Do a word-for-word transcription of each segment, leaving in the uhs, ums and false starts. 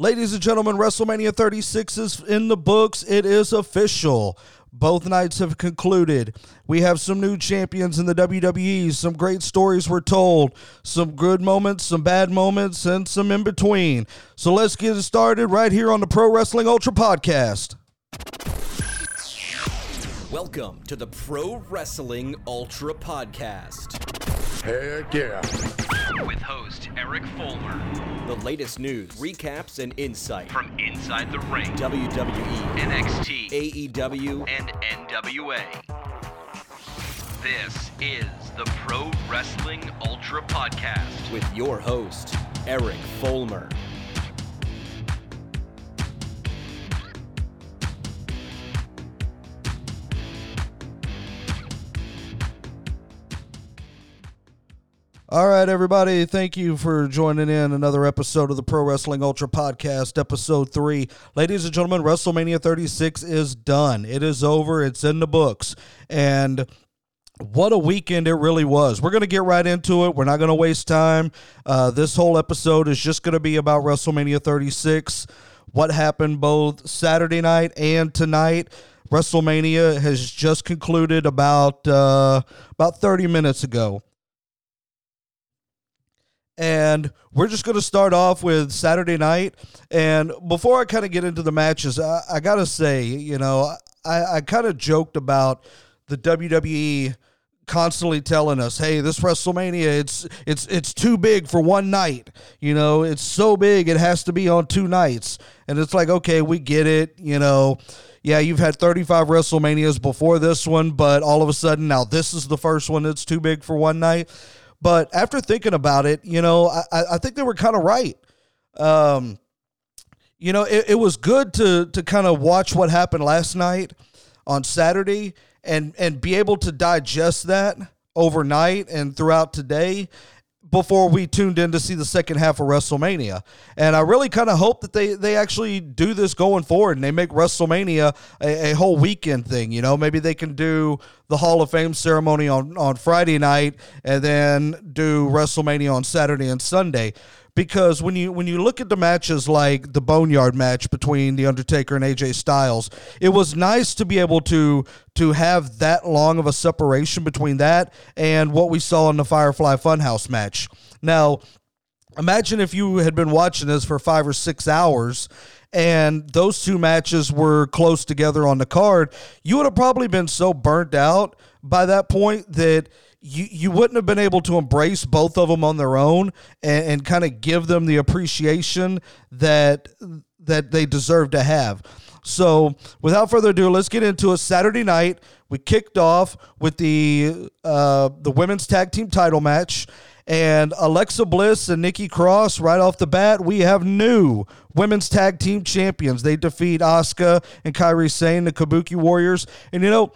Ladies and gentlemen, WrestleMania thirty-six is in the books. It is official. Both nights have concluded. We have some new champions in the W W E. Some great stories were told. Some good moments, some bad moments, and some in between. So let's get it started right here on the Pro Wrestling Ultra Podcast. Welcome to the Pro Wrestling Ultra Podcast. Heck yeah. With host Eric Fulmer. The latest news, recaps, and insight from inside the ring. W W E, N X T, A E W, and N W A. This is the Pro Wrestling Ultra Podcast. With your host, Eric Fulmer. All right, everybody, thank you for joining in another episode of the Pro Wrestling Ultra Podcast, episode three. Ladies and gentlemen, WrestleMania thirty-six is done. It is over. It's in the books. And what a weekend it really was. We're going to get right into it. We're not going to waste time. Uh, this whole episode is just going to be about WrestleMania thirty-six, what happened both Saturday night and tonight. WrestleMania has just concluded about uh, about thirty minutes ago. And we're just going to start off with Saturday night. And before I kind of get into the matches, I, I got to say, you know, I, I kind of joked about the W W E constantly telling us, hey, this WrestleMania, it's it's it's too big for one night. You know, it's so big, it has to be on two nights. And it's like, okay, we get it, you know. Yeah, you've had thirty-five WrestleManias before this one, but all of a sudden now this is the first one that's too big for one night. But after thinking about it, you know, I, I think they were kind of right. Um, you know, it, it was good to to kind of watch what happened last night on Saturday and, and be able to digest that overnight and throughout today before we tuned in to see the second half of WrestleMania. And I really kind of hope that they, they actually do this going forward and they make WrestleMania a, a whole weekend thing. You know, maybe they can do the Hall of Fame ceremony on, on Friday night and then do WrestleMania on Saturday and Sunday. Because when you when you look at the matches like the Boneyard match between The Undertaker and A J Styles, it was nice to be able to to have that long of a separation between that and what we saw in the Firefly Funhouse match. Now, imagine if you had been watching this for five or six hours and those two matches were close together on the card, you would have probably been so burnt out by that point that You you wouldn't have been able to embrace both of them on their own and, and kind of give them the appreciation that that they deserve to have. So without further ado, let's get into it. Saturday night, we kicked off with the uh, the women's tag team title match. And Alexa Bliss and Nikki Cross, right off the bat, we have new women's tag team champions. They defeat Asuka and Kairi Sane, the Kabuki Warriors. And, you know,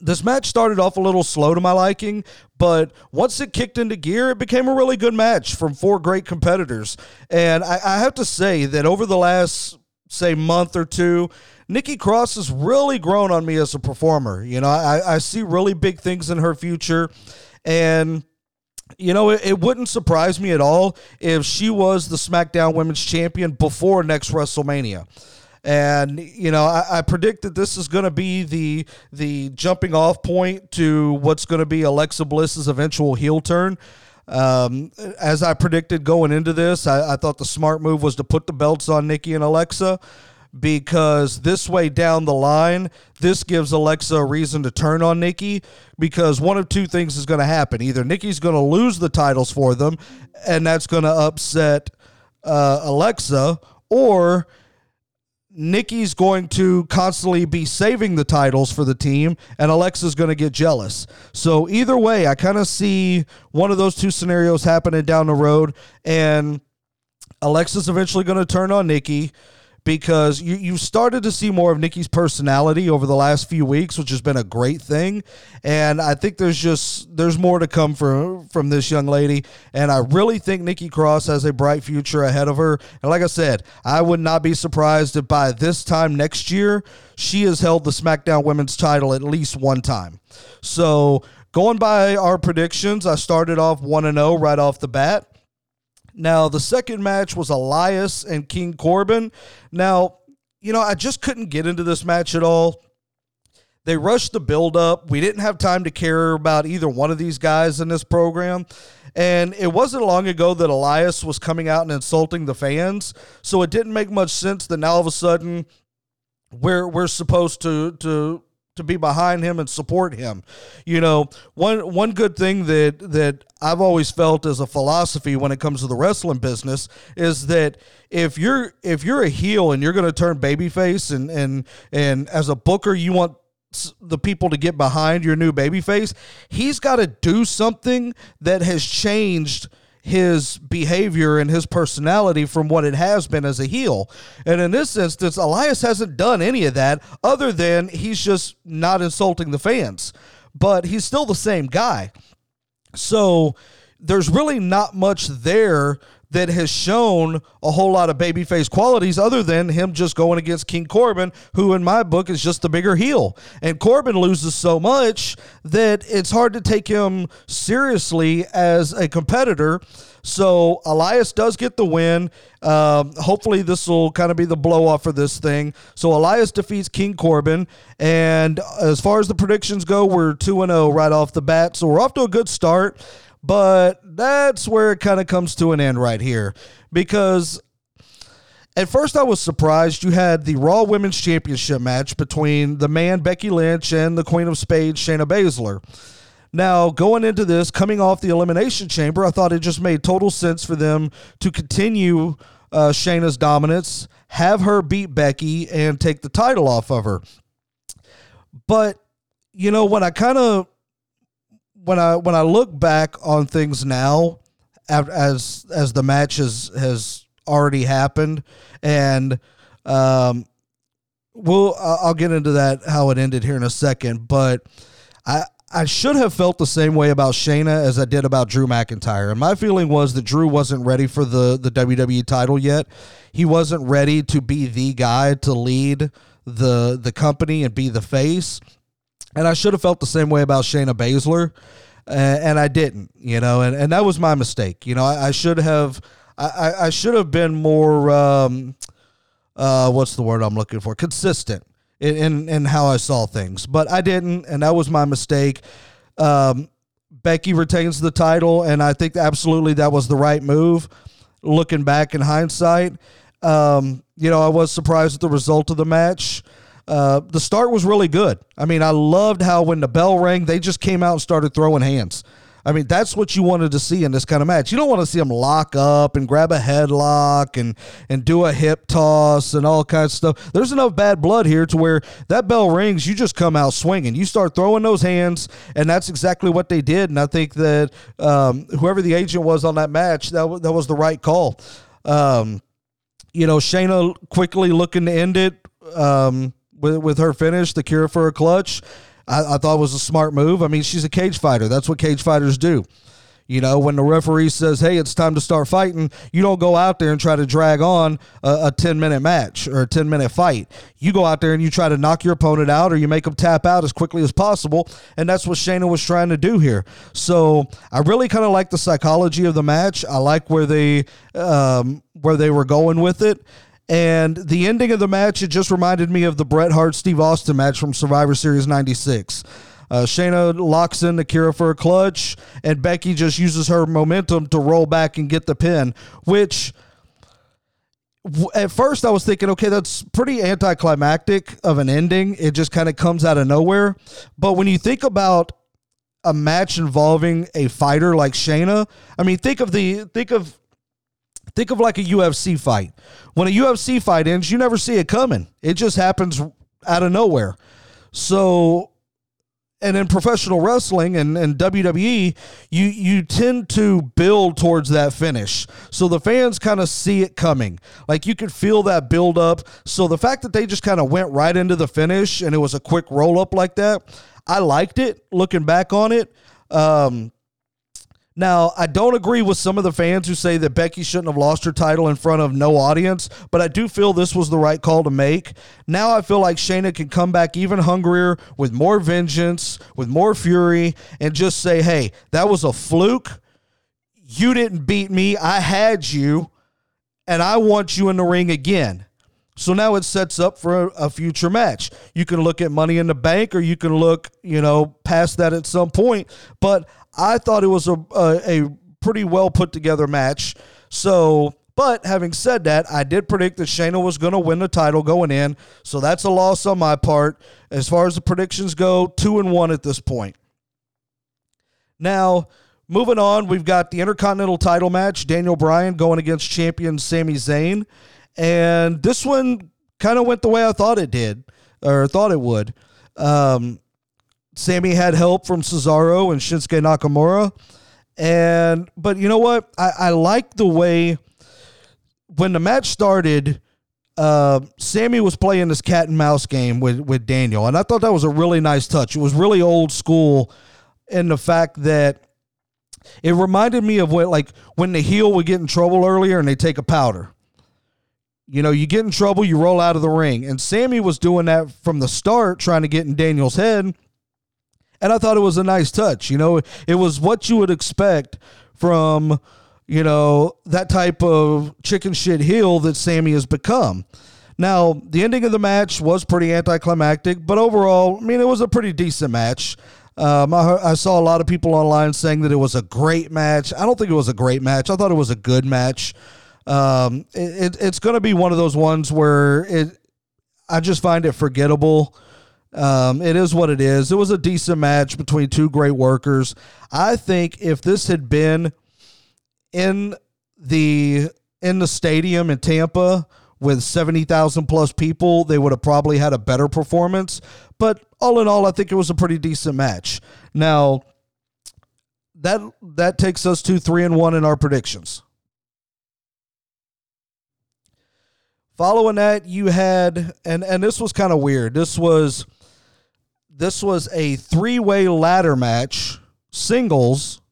this match started off a little slow to my liking, but once it kicked into gear, it became a really good match from four great competitors. And I, I have to say that over the last, say, month or two, Nikki Cross has really grown on me as a performer. You know, I, I see really big things in her future. And, you know, it, it wouldn't surprise me at all if she was the SmackDown Women's Champion before next WrestleMania. And, you know, I, I predict that this is going to be the the jumping off point to what's going to be Alexa Bliss's eventual heel turn. Um, as I predicted going into this, I, I thought the smart move was to put the belts on Nikki and Alexa, because this way down the line, this gives Alexa a reason to turn on Nikki, because one of two things is going to happen. Either Nikki's going to lose the titles for them, and that's going to upset uh, Alexa, or Nikki's going to constantly be saving the titles for the team, and Alexa's going to get jealous. So either way, I kind of see one of those two scenarios happening down the road, and Alexa's eventually going to turn on Nikki, because you, you've started to see more of Nikki's personality over the last few weeks, which has been a great thing. And I think there's just there's more to come from, from this young lady. And I really think Nikki Cross has a bright future ahead of her. And like I said, I would not be surprised if by this time next year, she has held the SmackDown Women's title at least one time. So going by our predictions, I started off one and oh right off the bat. Now, the second match was Elias and King Corbin. Now, you know, I just couldn't get into this match at all. They rushed the build-up. We didn't have time to care about either one of these guys in this program. And it wasn't long ago that Elias was coming out and insulting the fans. So it didn't make much sense that now all of a sudden we're we're supposed to to to be behind him and support him. You know, one one good thing that that I've always felt as a philosophy when it comes to the wrestling business is that if you're if you're a heel and you're going to turn babyface and and and as a booker you want the people to get behind your new babyface, he's got to do something that has changed his behavior and his personality from what it has been as a heel. And in this instance, Elias hasn't done any of that other than he's just not insulting the fans. But he's still the same guy. So there's really not much there that has shown a whole lot of babyface qualities other than him just going against King Corbin, who in my book is just the bigger heel. And Corbin loses so much that it's hard to take him seriously as a competitor. So Elias does get the win. Um, hopefully this will kind of be the blow off for this thing. So Elias defeats King Corbin. And as far as the predictions go, we're two and oh right off the bat. So we're off to a good start. But that's where it kind of comes to an end right here, because at first I was surprised. You had the Raw Women's Championship match between the man Becky Lynch and the Queen of Spades Shayna Baszler. Now, going into this, coming off the Elimination Chamber, I thought it just made total sense for them to continue uh, Shayna's dominance, have her beat Becky, and take the title off of her. But, you know, when I kind of... When I when I look back on things now, as as the match has, has already happened, and um, we'll I'll get into that how it ended here in a second. But I I should have felt the same way about Shayna as I did about Drew McIntyre, and my feeling was that Drew wasn't ready for the the W W E title yet. He wasn't ready to be the guy to lead the the company and be the face. And I should have felt the same way about Shayna Baszler, uh, and I didn't, you know, and, and that was my mistake. You know, I, I should have, I, I should have been more, um, uh, what's the word I'm looking for? Consistent in, in, in how I saw things, but I didn't. And that was my mistake. Um, Becky retains the title. And I think absolutely that was the right move. Looking back in hindsight, um, you know, I was surprised at the result of the match. Uh, the start was really good. I mean, I loved how when the bell rang, they just came out and started throwing hands. I mean, that's what you wanted to see in this kind of match. You don't want to see them lock up and grab a headlock and, and do a hip toss and all kinds of stuff. There's enough bad blood here to where that bell rings, you just come out swinging. You start throwing those hands, and that's exactly what they did. And I think that um, whoever the agent was on that match, that, w- that was the right call. Um, you know, Shayna quickly looking to end it. Um, With, with her finish, the cure for her clutch, I, I thought was a smart move. I mean, she's a cage fighter. That's what cage fighters do. You know, when the referee says, hey, it's time to start fighting, you don't go out there and try to drag on a ten-minute match or a ten-minute fight. You go out there and you try to knock your opponent out or you make them tap out as quickly as possible, and that's what Shayna was trying to do here. So I really kind of like the psychology of the match. I like where they um, where they were going with it. And the ending of the match, it just reminded me of the Bret Hart-Steve Austin match from Survivor Series ninety-six. Uh, Shayna locks in the Kira for a clutch, and Becky just uses her momentum to roll back and get the pin, which w- at first I was thinking, okay, that's pretty anticlimactic of an ending. It just kind of comes out of nowhere. But when you think about a match involving a fighter like Shayna, I mean, think of the think of Think of like a U F C fight. When a U F C fight ends, you never see it coming. It just happens out of nowhere. So, and in professional wrestling and, and W W E, you, you tend to build towards that finish. So the fans kind of see it coming. Like you could feel that build up. So the fact that they just kind of went right into the finish and it was a quick roll up like that, I liked it looking back on it. Um, Now, I don't agree with some of the fans who say that Becky shouldn't have lost her title in front of no audience, but I do feel this was the right call to make. Now I feel like Shayna can come back even hungrier with more vengeance, with more fury, and just say, hey, that was a fluke. You didn't beat me. I had you, and I want you in the ring again. So now it sets up for a, a future match. You can look at Money in the Bank, or you can look, you know, past that at some point. But I thought it was a a, a pretty well put together match. So, but having said that, I did predict that Shayna was going to win the title going in. So that's a loss on my part. As far as the predictions go, two and one at this point. Now, moving on, we've got the Intercontinental title match, Daniel Bryan going against champion Sami Zayn. And this one kind of went the way I thought it did, or thought it would. Um, Sami had help from Cesaro and Shinsuke Nakamura. And but you know what? I, I like the way, when the match started, uh, Sami was playing this cat and mouse game with, with Daniel. And I thought that was a really nice touch. It was really old school in the fact that it reminded me of what, like when the heel would get in trouble earlier and they take a powder. You know, you get in trouble, you roll out of the ring. And Sami was doing that from the start, trying to get in Daniel's head. And I thought it was a nice touch. You know, it was what you would expect from, you know, that type of chicken shit heel that Sami has become. Now, the ending of the match was pretty anticlimactic, but overall, I mean, it was a pretty decent match. Um, I, heard, I saw a lot of people online saying that it was a great match. I don't think it was a great match. I thought it was a good match. Um, it, it's going to be one of those ones where it, I just find it forgettable. Um, it is what it is. It was a decent match between two great workers. I think if this had been in the, in the stadium in Tampa with seventy thousand plus people, they would have probably had a better performance, but all in all, I think it was a pretty decent match. Now that, that takes us to three and one in our predictions. Following that, you had, and, and this was kind of weird. This was, this was a three-way ladder match, singles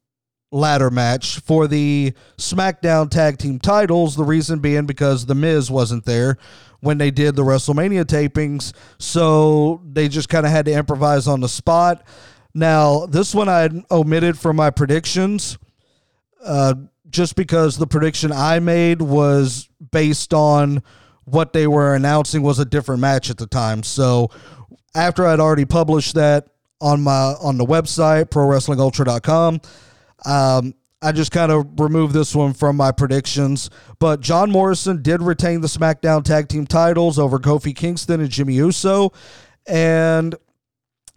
ladder match for the SmackDown tag team titles. The reason being because The Miz wasn't there when they did the WrestleMania tapings, so they just kind of had to improvise on the spot. Now, this one I omitted from my predictions, uh, just because the prediction I made was based on what they were announcing was a different match at the time. So after I'd already published that on my on the website, pro wrestling ultra dot com, um, I just kind of removed this one from my predictions. But John Morrison did retain the SmackDown Tag Team titles over Kofi Kingston and Jimmy Uso. And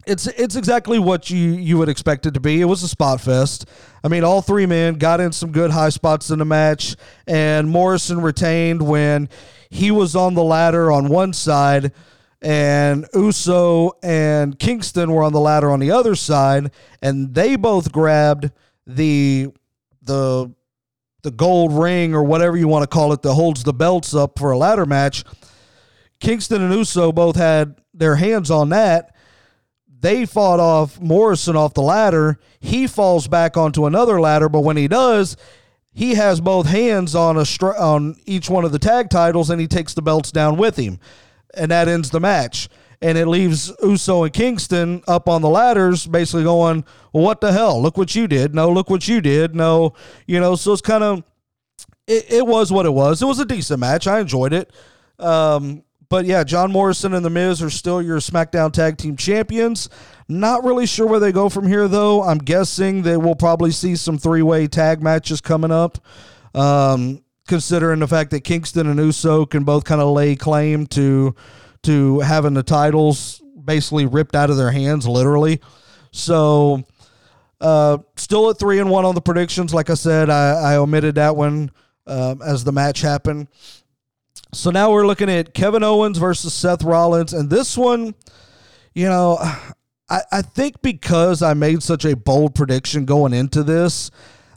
it's it's exactly what you, you would expect it to be. It was a spot fest. I mean, all three men got in some good high spots in the match, and Morrison retained when he was on the ladder on one side, and Uso and Kingston were on the ladder on the other side, and they both grabbed the the the gold ring or whatever you want to call it that holds the belts up for a ladder match. Kingston and Uso both had their hands on that. They fought off Morrison off the ladder. He falls back onto another ladder, but when he does, he has both hands on a str- on each one of the tag titles, and he takes the belts down with him. And that ends the match. And it leaves Uso and Kingston up on the ladders basically going, well, what the hell? Look what you did. No, look what you did. No, you know, so it's kind of, it, it was what it was. It was a decent match. I enjoyed it. Um, But, yeah, John Morrison and The Miz are still your SmackDown Tag Team Champions. Not really sure where they go from here, though. I'm guessing that we'll probably see some three-way tag matches coming up, um, considering the fact that Kingston and Uso can both kind of lay claim to, to having the titles basically ripped out of their hands, literally. So, uh, still at three and one on the predictions. Like I said, I, I omitted that one um, as the match happened. So now we're looking at Kevin Owens versus Seth Rollins. And this one, you know, I, I think because I made such a bold prediction going into this,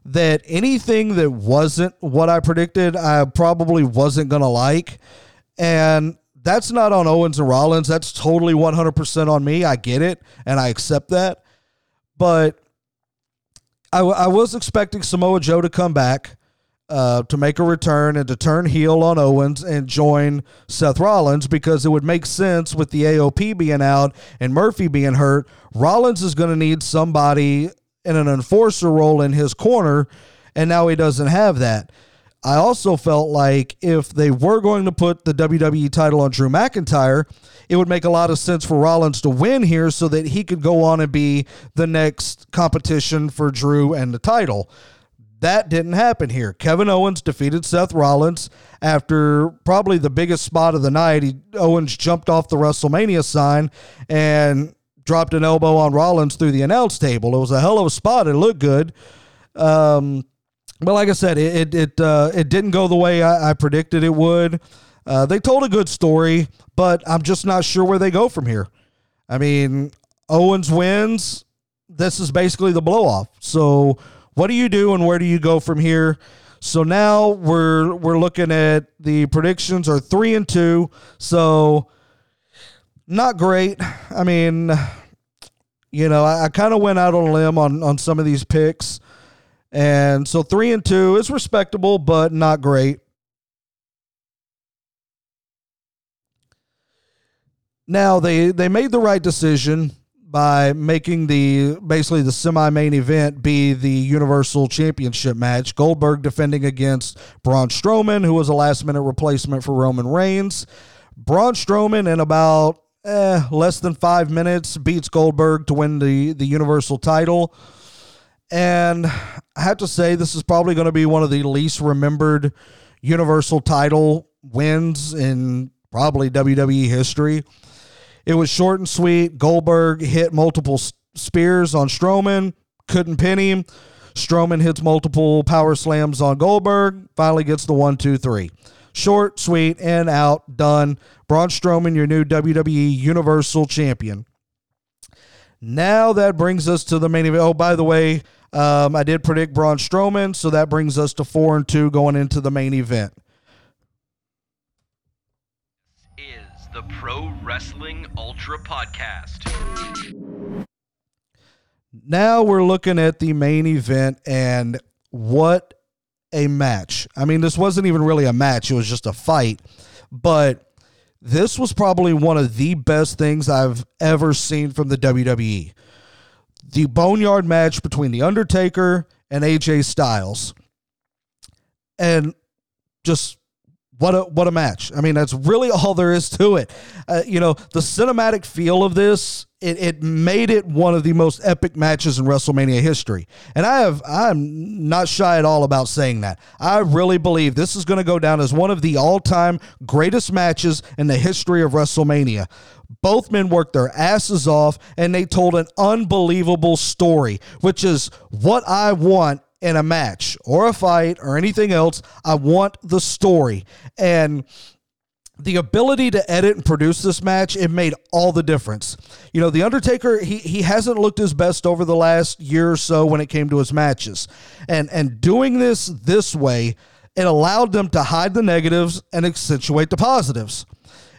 that anything that wasn't what I predicted, I probably wasn't going to like. And that's not on Owens and Rollins. That's totally one hundred percent on me. I get it, and I accept that. But I, I was expecting Samoa Joe to come back. Uh, to make a return and to turn heel on Owens and join Seth Rollins, because it would make sense with the A O P being out and Murphy being hurt. Rollins is going to need somebody in an enforcer role in his corner, and now he doesn't have that. I also felt like if they were going to put the W W E title on Drew McIntyre, it would make a lot of sense for Rollins to win here so that he could go on and be the next competition for Drew and the title. That didn't happen here. Kevin Owens defeated Seth Rollins after probably the biggest spot of the night. He, Owens jumped off the WrestleMania sign and dropped an elbow on Rollins through the announce table. It was a hell of a spot. It looked good. Um, but like I said, it it it, uh, it didn't go the way I, I predicted it would. Uh, they told a good story, but I'm just not sure where they go from here. I mean, Owens wins. This is basically the blow-off. So what do you do and where do you go from here? So now we're we're looking at the predictions are three and two. So not great. I mean, you know, I, I kind of went out on a limb on, on some of these picks. And so three and two is respectable, but not great. Now they, they made the right decision by making the basically the semi-main event be the Universal Championship match. Goldberg defending against Braun Strowman, who was a last-minute replacement for Roman Reigns. Braun Strowman, in about eh, less than five minutes, beats Goldberg to win the, the Universal title. And I have to say, this is probably going to be one of the least remembered Universal title wins in probably W W E history. It was short and sweet. Goldberg hit multiple spears on Strowman, couldn't pin him. Strowman hits multiple power slams on Goldberg, finally gets the one, two, three. Short, sweet, and out, done. Braun Strowman, your new W W E Universal Champion. Now that brings us to the main event. Oh, by the way, um, I did predict Braun Strowman, so that brings us to four and two going into the main event. The Pro Wrestling Ultra Podcast. Now we're looking at the main event, and what a match. I mean, this wasn't even really a match. It was just a fight, but this was probably one of the best things I've ever seen from the W W E. The Boneyard match between The Undertaker and A J Styles. And just What a what a match. I mean, that's really all there is to it. Uh, you know, the cinematic feel of this, it, it made it one of the most epic matches in WrestleMania history. And I have, I'm not shy at all about saying that. I really believe this is going to go down as one of the all-time greatest matches in the history of WrestleMania. Both men worked their asses off, and they told an unbelievable story, which is what I want in a match or a fight or anything else. I want the story, and the ability to edit and produce this match, it made all the difference. You know, The Undertaker, he he hasn't looked his best over the last year or so when it came to his matches, and and doing this this way, it allowed them to hide the negatives and accentuate the positives.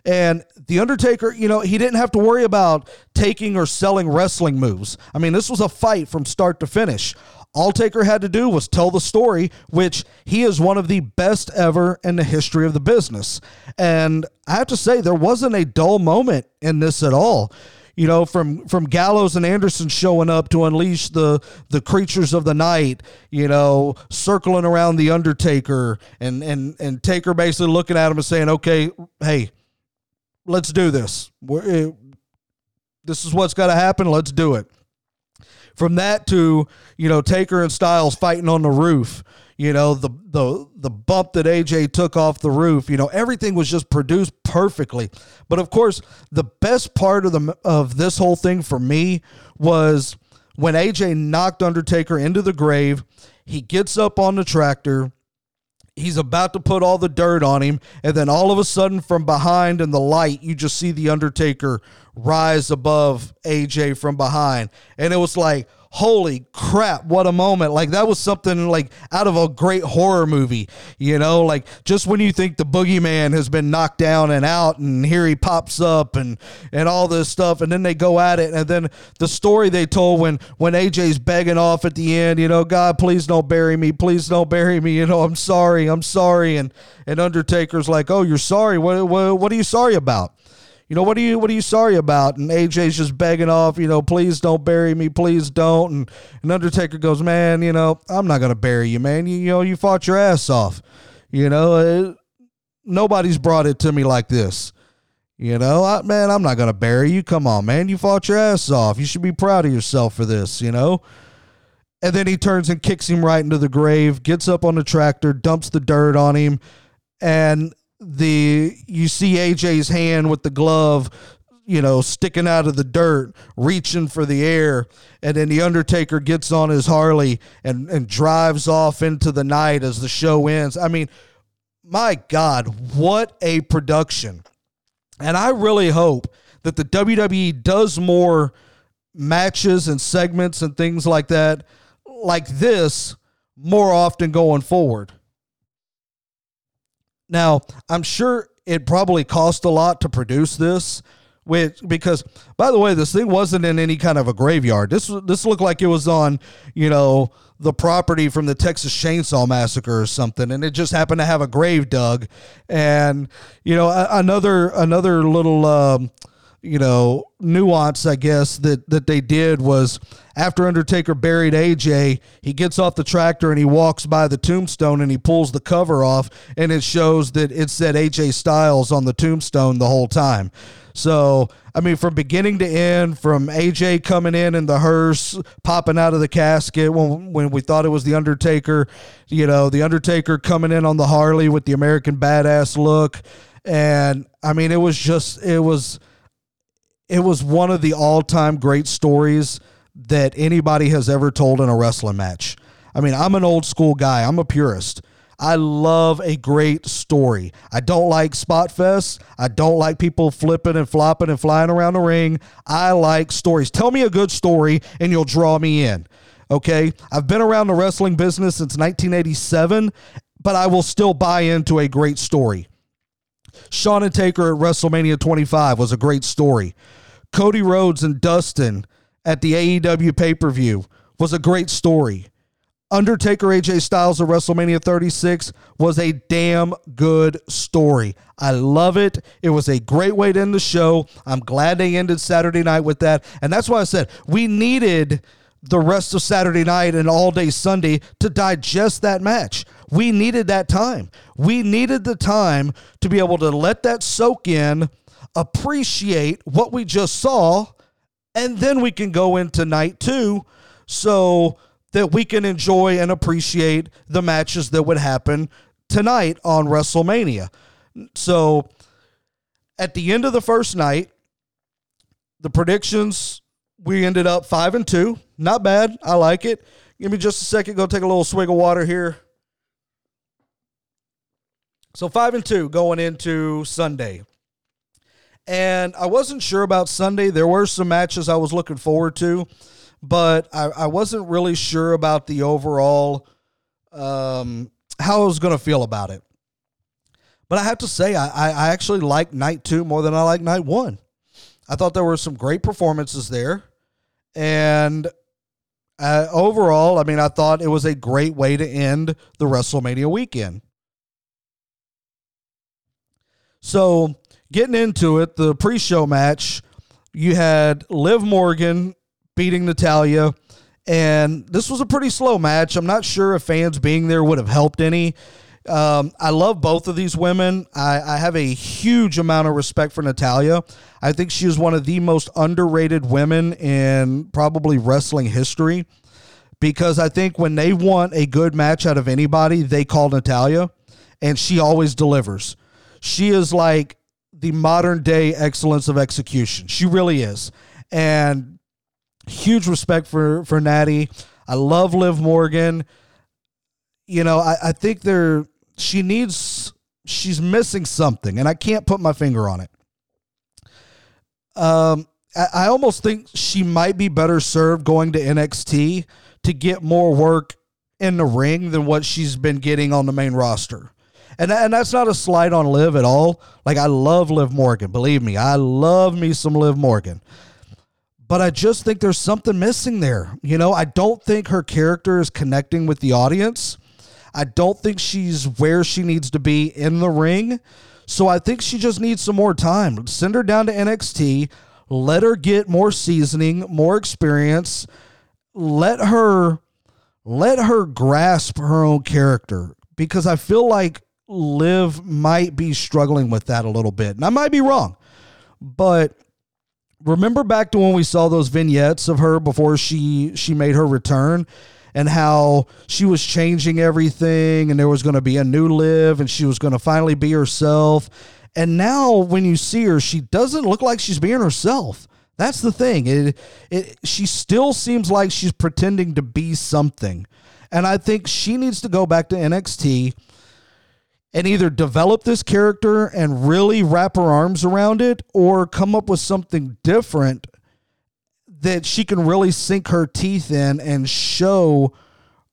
And The Undertaker, you know, he didn't have to worry about taking or selling wrestling moves. I mean, this was a fight from start to finish. All Taker had to do was tell the story, which he is one of the best ever in the history of the business. And I have to say, there wasn't a dull moment in this at all. You know, from, from Gallows and Anderson showing up to unleash the, the creatures of the night, you know, circling around The Undertaker, and, and, and Taker basically looking at him and saying, okay, hey, let's do this. We're, it, this is what's got to happen. Let's do it. From that to, you know, Taker and Styles fighting on the roof, you know, the the the bump that A J took off the roof, you know, everything was just produced perfectly. But of course, the best part of the of this whole thing for me was when A J knocked Undertaker into the grave. He gets up on the tractor. He's about to put all the dirt on him, and then all of a sudden from behind in the light, you just see The Undertaker rise above A J from behind. And it was like, holy crap, what a moment. Like, that was something like out of a great horror movie, you know, like just when you think the boogeyman has been knocked down and out, and here he pops up and, and all this stuff. And then they go at it. And then the story they told when, when A J's begging off at the end, you know, God, please don't bury me. Please don't bury me. You know, I'm sorry. I'm sorry. And, and Undertaker's like, oh, you're sorry. What, what, what are you sorry about? you know, what are you what are you sorry about? And A J's just begging off, you know, please don't bury me, please don't. And, and Undertaker goes, man, you know, I'm not going to bury you, man. You, you know, you fought your ass off. You know, it, nobody's brought it to me like this. You know, I, man, I'm not going to bury you. Come on, man. You fought your ass off. You should be proud of yourself for this, you know. And then he turns and kicks him right into the grave, gets up on the tractor, dumps the dirt on him, and the you see A J's hand with the glove, you know, sticking out of the dirt, reaching for the air, and then the Undertaker gets on his Harley and, and drives off into the night as the show ends. I mean, my God, what a production. And I really hope that the W W E does more matches and segments and things like that, like this, more often going forward. Now, I'm sure it probably cost a lot to produce this, which, because, by the way, this thing wasn't in any kind of a graveyard. This this looked like it was on, you know, the property from the Texas Chainsaw Massacre or something, and it just happened to have a grave dug. And, you know, another another little um, you know, nuance, I guess, that, that they did was after Undertaker buried A J, he gets off the tractor and he walks by the tombstone and he pulls the cover off, and it shows that it said A J Styles on the tombstone the whole time. So, I mean, from beginning to end, from A J coming in in the hearse, popping out of the casket when, when we thought it was The Undertaker, you know, The Undertaker coming in on the Harley with the American Badass look. And, I mean, it was just, it was... It was one of the all-time great stories that anybody has ever told in a wrestling match. I mean, I'm an old school guy. I'm a purist. I love a great story. I don't like spot fests. I don't like people flipping and flopping and flying around the ring. I like stories. Tell me a good story and you'll draw me in. Okay? I've been around the wrestling business since nineteen eighty-seven, but I will still buy into a great story. Shawn and Taker at WrestleMania twenty-five was a great story. Cody Rhodes and Dustin at the A E W pay-per-view was a great story. Undertaker A J Styles at WrestleMania thirty-six was a damn good story. I love it. It was a great way to end the show. I'm glad they ended Saturday night with that. And that's why I said we needed the rest of Saturday night and all day Sunday to digest that match. We needed that time. We needed the time to be able to let that soak in, appreciate what we just saw, and then we can go into night two so that we can enjoy and appreciate the matches that would happen tonight on WrestleMania. So at the end of the first night, the predictions, we ended up five and two. Not bad. I like it. Give me just a second. Go take a little swig of water here. So five and two going into Sunday. And I wasn't sure about Sunday. There were some matches I was looking forward to, but I, I wasn't really sure about the overall, um, how I was going to feel about it. But I have to say, I, I actually like night two more than I like night one. I thought there were some great performances there. And uh, overall, I mean, I thought it was a great way to end the WrestleMania weekend. So, getting into it, the pre-show match, you had Liv Morgan beating Natalya, and this was a pretty slow match. I'm not sure if fans being there would have helped any. Um, I love both of these women. I, I have a huge amount of respect for Natalya. I think she is one of the most underrated women in probably wrestling history, because I think when they want a good match out of anybody, they call Natalya, and she always delivers. She is like the modern day excellence of execution. She really is. And huge respect for, for Natty. I love Liv Morgan. You know, I, I think there she needs, she's missing something, and I can't put my finger on it. Um, I, I almost think she might be better served going to N X T to get more work in the ring than what she's been getting on the main roster. And and that's not a slight on Liv at all. Like, I love Liv Morgan. Believe me, I love me some Liv Morgan. But I just think there's something missing there. You know, I don't think her character is connecting with the audience. I don't think she's where she needs to be in the ring. So I think she just needs some more time. Send her down to N X T. Let her get more seasoning, more experience. Let her, let her grasp her own character, because I feel like Liv might be struggling with that a little bit. And I might be wrong, but remember back to when we saw those vignettes of her before she, she made her return, and how she was changing everything and there was going to be a new Liv and she was going to finally be herself. And now when you see her, she doesn't look like she's being herself. That's the thing. It, it, she still seems like she's pretending to be something. And I think she needs to go back to N X T and either develop this character and really wrap her arms around it, or come up with something different that she can really sink her teeth in and show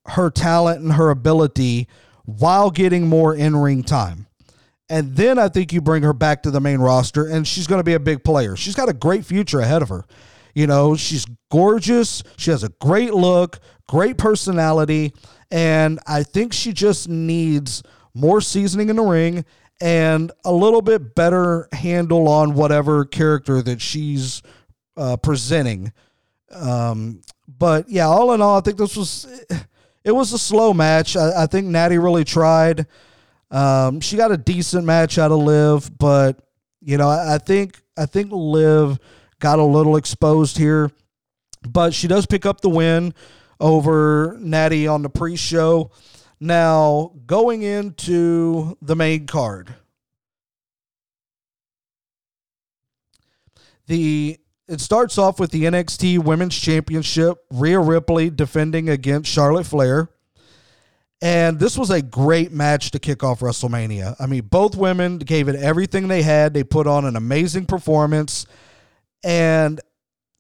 her talent and her ability while getting more in-ring time. And then I think you bring her back to the main roster, and she's going to be a big player. She's got a great future ahead of her. You know, she's gorgeous. She has a great look, great personality, and I think she just needs more seasoning in the ring and a little bit better handle on whatever character that she's uh, presenting. Um, but, yeah, all in all, I think this was – it was a slow match. I, I think Natty really tried. Um, she got a decent match out of Liv, but you know, I, I think I think Liv got a little exposed here, but she does pick up the win over Natty on the pre-show. Now going into the main card, the it starts off with the N X T Women's Championship, Rhea Ripley defending against Charlotte Flair. And this was a great match to kick off WrestleMania. I mean, both women gave it everything they had. They put on an amazing performance. And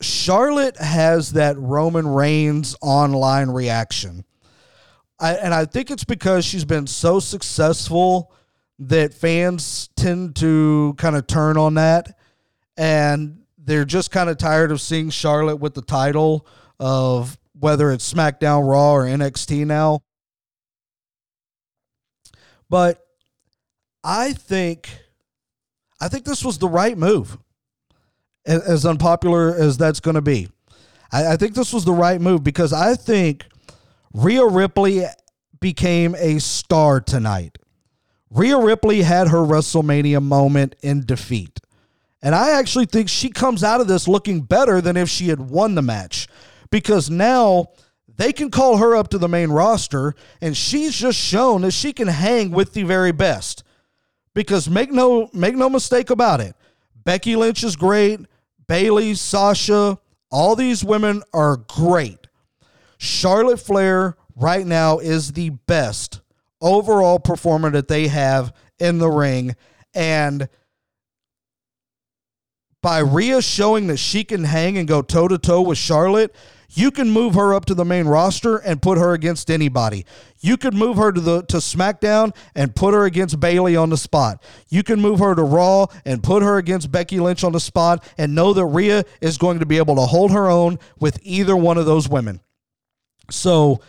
Charlotte has that Roman Reigns online reaction. I, and I think it's because she's been so successful that fans tend to kind of turn on that. And they're just kind of tired of seeing Charlotte with the title of whether it's SmackDown, Raw, or N X T now. But I think I think this was the right move, as unpopular as that's going to be. I, I think this was the right move because I think Rhea Ripley became a star tonight. Rhea Ripley had her WrestleMania moment in defeat. And I actually think she comes out of this looking better than if she had won the match, because now they can call her up to the main roster, and she's just shown that she can hang with the very best. Because make no make no mistake about it, Becky Lynch is great, Bayley, Sasha, all these women are great. Charlotte Flair right now is the best overall performer that they have in the ring, and by Rhea showing that she can hang and go toe-to-toe with Charlotte, you can move her up to the main roster and put her against anybody. You could move her to the to SmackDown and put her against Bayley on the spot. You can move her to Raw and put her against Becky Lynch on the spot, and know that Rhea is going to be able to hold her own with either one of those women. So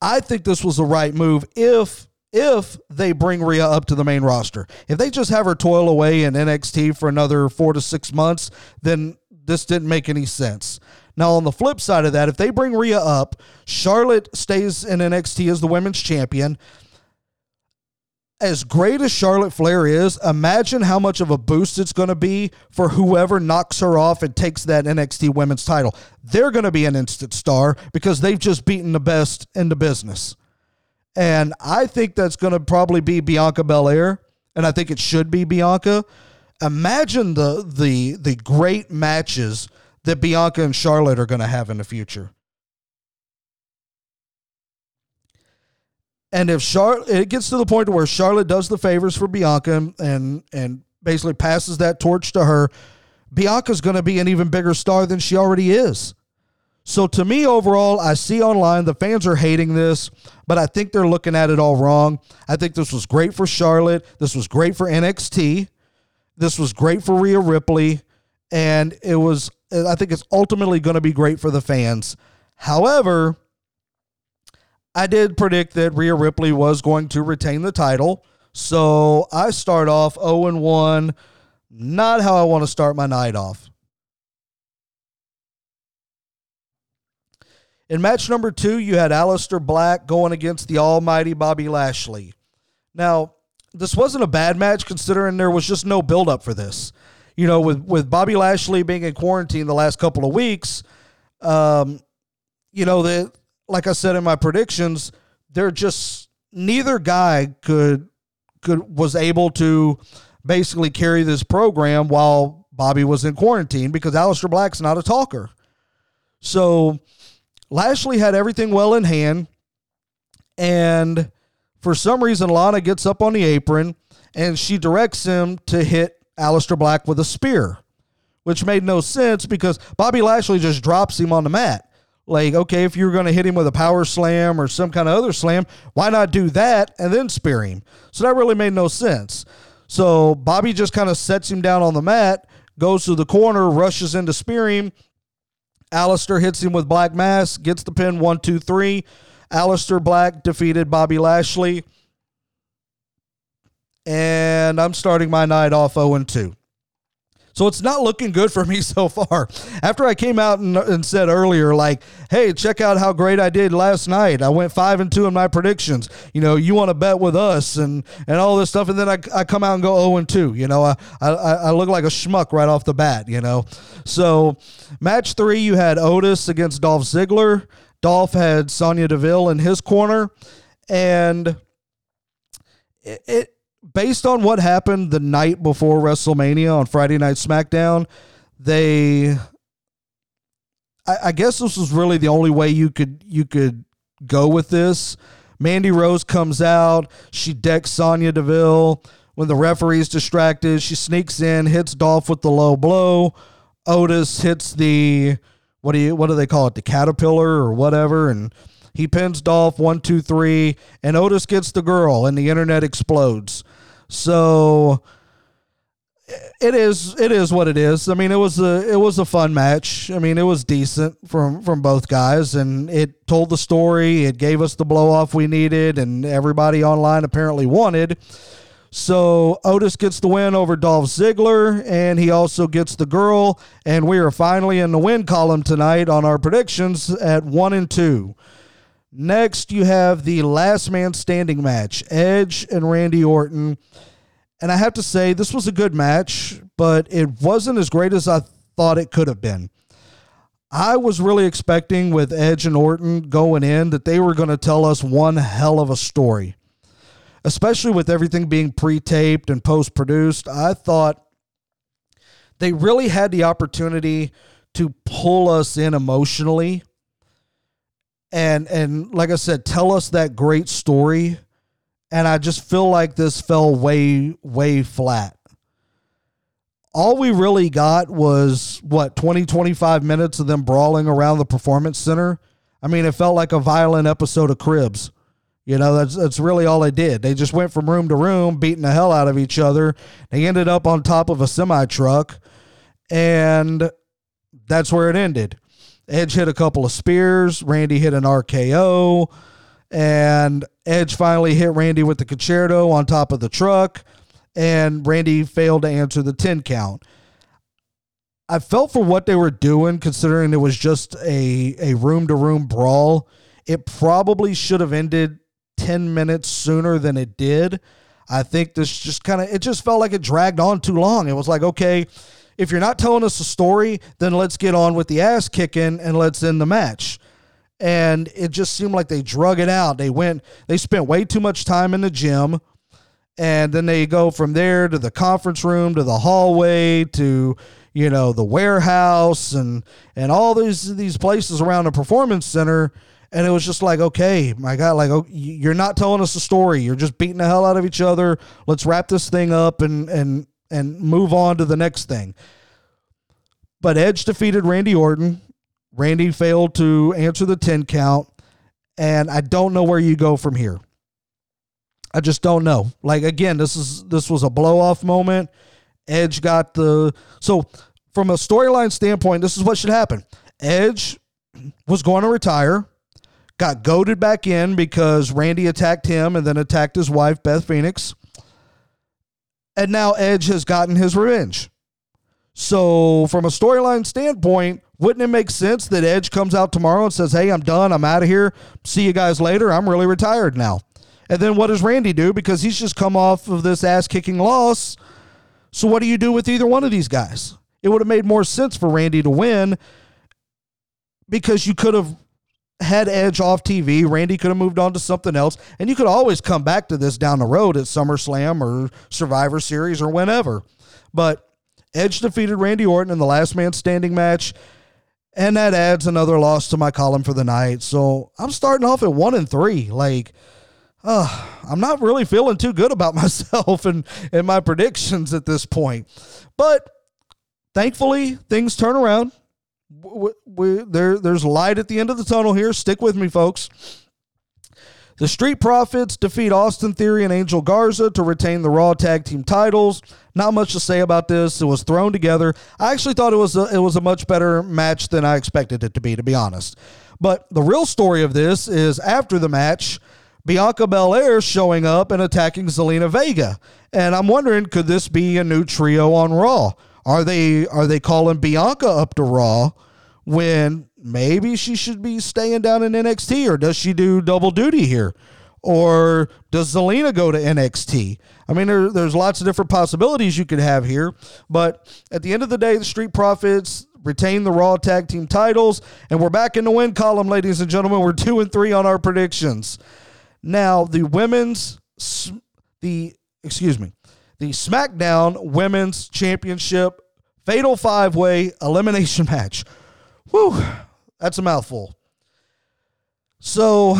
I think this was the right move if... If they bring Rhea up to the main roster. If they just have her toil away in N X T for another four to six months, then this didn't make any sense. Now, on the flip side of that, if they bring Rhea up, Charlotte stays in N X T as the women's champion. As great as Charlotte Flair is, imagine how much of a boost it's going to be for whoever knocks her off and takes that N X T women's title. They're going to be an instant star because they've just beaten the best in the business. And I think that's going to probably be Bianca Belair, and I think it should be Bianca. Imagine the the the great matches that Bianca and Charlotte are going to have in the future. And if Charlotte, it gets to the point where Charlotte does the favors for Bianca and and basically passes that torch to her, Bianca's going to be an even bigger star than she already is. So to me, overall, I see online the fans are hating this, but I think they're looking at it all wrong. I think this was great for Charlotte. This was great for N X T. This was great for Rhea Ripley. And it was, I think it's ultimately going to be great for the fans. However, I did predict that Rhea Ripley was going to retain the title. So I start off oh and one. Not how I want to start my night off. In match number two, you had Aleister Black going against the almighty Bobby Lashley. Now, this wasn't a bad match considering there was just no buildup for this. You know, with, with Bobby Lashley being in quarantine the last couple of weeks, um, you know, the, like I said in my predictions, they're just, neither guy could could was able to basically carry this program while Bobby was in quarantine because Aleister Black's not a talker. So Lashley had everything well in hand, and for some reason, Lana gets up on the apron, and she directs him to hit Aleister Black with a spear, which made no sense because Bobby Lashley just drops him on the mat. Like, okay, if you're going to hit him with a power slam or some kind of other slam, why not do that and then spear him? So that really made no sense. So Bobby just kind of sets him down on the mat, goes to the corner, rushes in to spear him. Aleister hits him with Black Mass, gets the pin, one, two, three. Aleister Black defeated Bobby Lashley. And I'm starting my night off oh and two. So it's not looking good for me so far. After I came out and, and said earlier, like, hey, check out how great I did last night. I went five and two in my predictions. You know, you want to bet with us and, and all this stuff. And then I, I come out and go oh and two. You know, I, I, I look like a schmuck right off the bat, you know. So match three, you had Otis against Dolph Ziggler. Dolph had Sonya Deville in his corner, and it, it based on what happened the night before WrestleMania on Friday Night SmackDown, they, I, I guess this was really the only way you could you could go with this. Mandy Rose comes out, she decks Sonya Deville. When the referee's distracted, she sneaks in, hits Dolph with the low blow. Otis hits the What do you, what do they call it? The caterpillar or whatever. And he pins Dolph, one, two, three, and Otis gets the girl and the internet explodes. So it is, it is what it is. I mean, it was a, it was a fun match. I mean, it was decent from, from both guys, and it told the story. It gave us the blow off we needed and everybody online apparently wanted. So Otis gets the win over Dolph Ziggler, and he also gets the girl, and we are finally in the win column tonight on our predictions at one and two. Next, you have the last man standing match, Edge and Randy Orton. And I have to say, this was a good match, but it wasn't as great as I thought it could have been. I was really expecting with Edge and Orton going in that they were going to tell us one hell of a story. Especially with everything being pre-taped and post-produced, I thought they really had the opportunity to pull us in emotionally and, and like I said, tell us that great story. And I just feel like this fell way, way flat. All we really got was, what, twenty, twenty-five minutes of them brawling around the Performance Center? I mean, it felt like a violent episode of Cribs. You know, that's that's really all they did. They just went from room to room, beating the hell out of each other. They ended up on top of a semi-truck, and that's where it ended. Edge hit a couple of spears. Randy hit an R K O, and Edge finally hit Randy with the concerto on top of the truck, and Randy failed to answer the ten count. I felt for what they were doing, considering it was just a, a room-to-room brawl, it probably should have ended ten minutes sooner than it did. I think this just kind of, it just felt like it dragged on too long. It was like, okay, if you're not telling us a story, then let's get on with the ass kicking and let's end the match. And it just seemed like they drug it out. They went, they spent way too much time in the gym, and then they go from there to the conference room, to the hallway, to, you know, the warehouse and, and all these, these places around the Performance Center. And it was just like, okay, my God, like, oh, you're not telling us a story. You're just beating the hell out of each other. Let's wrap this thing up and and and move on to the next thing. But Edge defeated Randy Orton. Randy failed to answer the ten count. And I don't know where you go from here. I just don't know. Like, again, this is this was a blow-off moment. Edge got the... So, from a storyline standpoint, this is what should happen. Edge was going to retire. got goaded back in because Randy attacked him and then attacked his wife, Beth Phoenix. And now Edge has gotten his revenge. So from a storyline standpoint, wouldn't it make sense that Edge comes out tomorrow and says, hey, I'm done. I'm out of here. See you guys later. I'm really retired now. And then what does Randy do? Because he's just come off of this ass-kicking loss. So what do you do with either one of these guys? It would have made more sense for Randy to win because you could have had Edge off T V. Randy could have moved on to something else. And you could always come back to this down the road at SummerSlam or Survivor Series or whenever. But Edge defeated Randy Orton in the last man standing match. And that adds another loss to my column for the night. So I'm starting off at one and three. Like, Uh, I'm not really feeling too good about myself and, and my predictions at this point. But thankfully, things turn around. We, we, there, there's light at the end of the tunnel here. Stick with me, folks. The Street Profits defeat Austin Theory and Angel Garza to retain the Raw Tag Team titles. Not much to say about this. It was thrown together. I actually thought it was a, it was a much better match than I expected it to be, to be honest. But the real story of this is after the match, Bianca Belair showing up and attacking Zelina Vega. And I'm wondering, could this be a new trio on Raw? Are they are they calling Bianca up to Raw when maybe she should be staying down in N X T? Or does she do double duty here? Or does Zelina go to N X T? I mean, there, there's lots of different possibilities you could have here. But at the end of the day, the Street Profits retain the Raw Tag Team titles. And we're back in the win column, ladies and gentlemen. We're two and three on our predictions. Now, the women's, the, excuse me, the SmackDown Women's Championship Fatal Five-Way Elimination Match. Whew, that's a mouthful. So,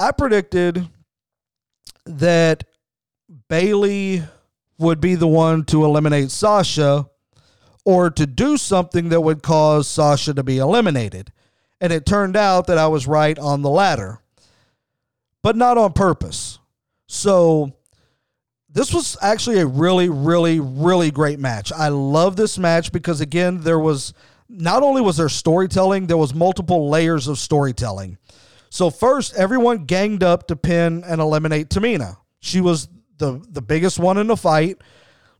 I predicted that Bayley would be the one to eliminate Sasha or to do something that would cause Sasha to be eliminated. And it turned out that I was right on the latter. But not on purpose. So this was actually a really, really, really great match. I love this match because, again, there was not only was there storytelling, there was multiple layers of storytelling. So first, everyone ganged up to pin and eliminate Tamina. She was the, the biggest one in the fight.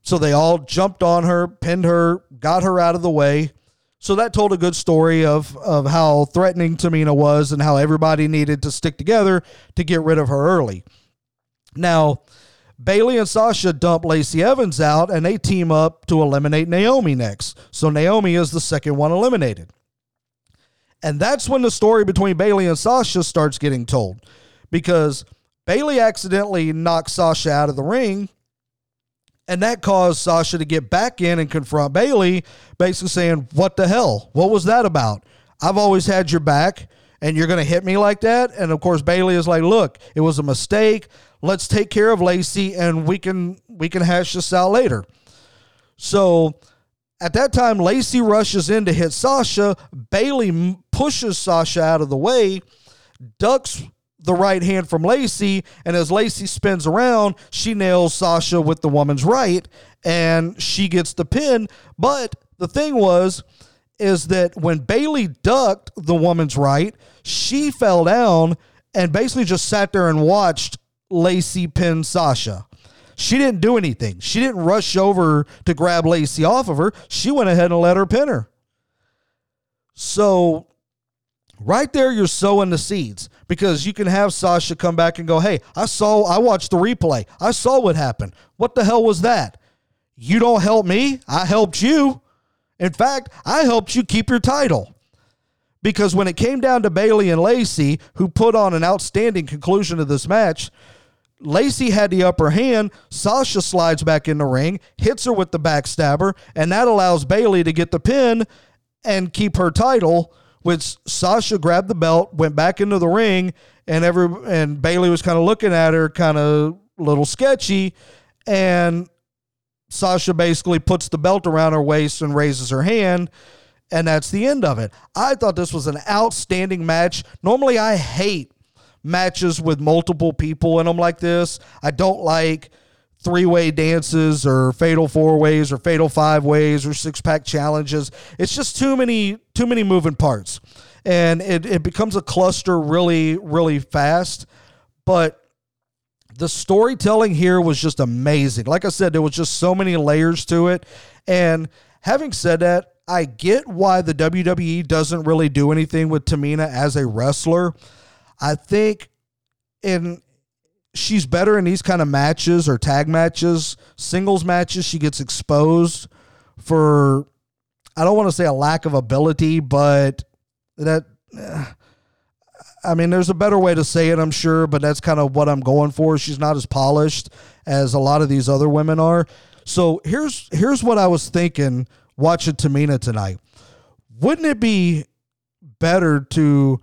So they all jumped on her, pinned her, got her out of the way. So that told a good story of, of how threatening Tamina was and how everybody needed to stick together to get rid of her early. Now, Bayley and Sasha dump Lacey Evans out, and they team up to eliminate Naomi next. So Naomi is the second one eliminated. And that's when the story between Bayley and Sasha starts getting told, because Bayley accidentally knocked Sasha out of the ring, and that caused Sasha to get back in and confront Bayley, basically saying, what the hell? What was that about? I've always had your back, and you're going to hit me like that? And, of course, Bayley is like, look, it was a mistake. Let's take care of Lacey, and we can we can hash this out later. So at that time, Lacey rushes in to hit Sasha. Bayley pushes Sasha out of the way, ducks the right hand from Lacey, and as Lacey spins around, she nails Sasha with the woman's right, and she gets the pin. But the thing was, is that when Bayley ducked the woman's right, she fell down and basically just sat there and watched Lacey pin Sasha. She didn't do anything. She didn't rush over to grab Lacey off of her. She went ahead and let her pin her. So right there, you're sowing the seeds, because you can have Sasha come back and go, hey, I saw, I watched the replay. I saw what happened. What the hell was that? You don't help me. I helped you. In fact, I helped you keep your title. Because when it came down to Bayley and Lacey, who put on an outstanding conclusion to this match, Lacey had the upper hand. Sasha slides back in the ring, hits her with the backstabber, and that allows Bayley to get the pin and keep her title, which Sasha grabbed the belt, went back into the ring, and every and Bayley was kind of looking at her, kind of a little sketchy, and Sasha basically puts the belt around her waist and raises her hand, and that's the end of it. I thought this was an outstanding match. Normally, I hate matches with multiple people in them like this. I don't like three-way dances or fatal four-ways or fatal five-ways or six-pack challenges. It's just too many, too many moving parts. and it, it becomes a cluster really, really fast. But the storytelling here was just amazing. Like I said, there was just so many layers to it. And having said that, I get why the W W E doesn't really do anything with Tamina as a wrestler. I think in she's better in these kind of matches or tag matches, singles matches. She gets exposed for, I don't want to say a lack of ability, but that... Uh, I mean, there's a better way to say it, I'm sure, but that's kind of what I'm going for. She's not as polished as a lot of these other women are. So here's here's what I was thinking watching Tamina tonight. Wouldn't it be better to...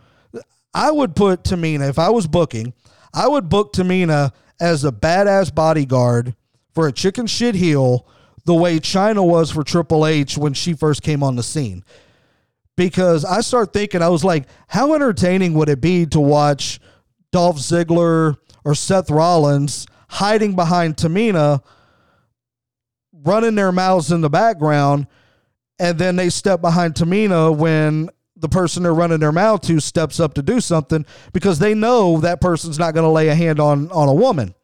I would put Tamina, if I was booking, I would book Tamina as a badass bodyguard for a chicken shit heel the way Chyna was for Triple H when she first came on the scene. Because I start thinking, I was like, how entertaining would it be to watch Dolph Ziggler or Seth Rollins hiding behind Tamina, running their mouths in the background, and then they step behind Tamina when the person they're running their mouth to steps up to do something, because they know that person's not going to lay a hand on, on a woman.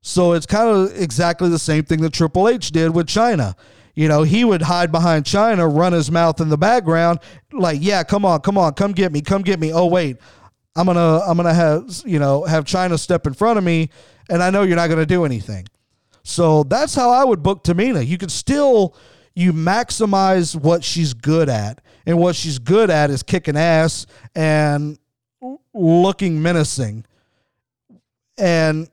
So it's kind of exactly the same thing that Triple H did with Chyna. You know, he would hide behind Chyna, run his mouth in the background, like, yeah, come on, come on, come get me, come get me. Oh, wait, I'm going to, I'm going to have, you know, have Chyna step in front of me, and I know you're not going to do anything. So that's how I would book Tamina. You can still, you maximize what she's good at, and what she's good at is kicking ass and looking menacing. And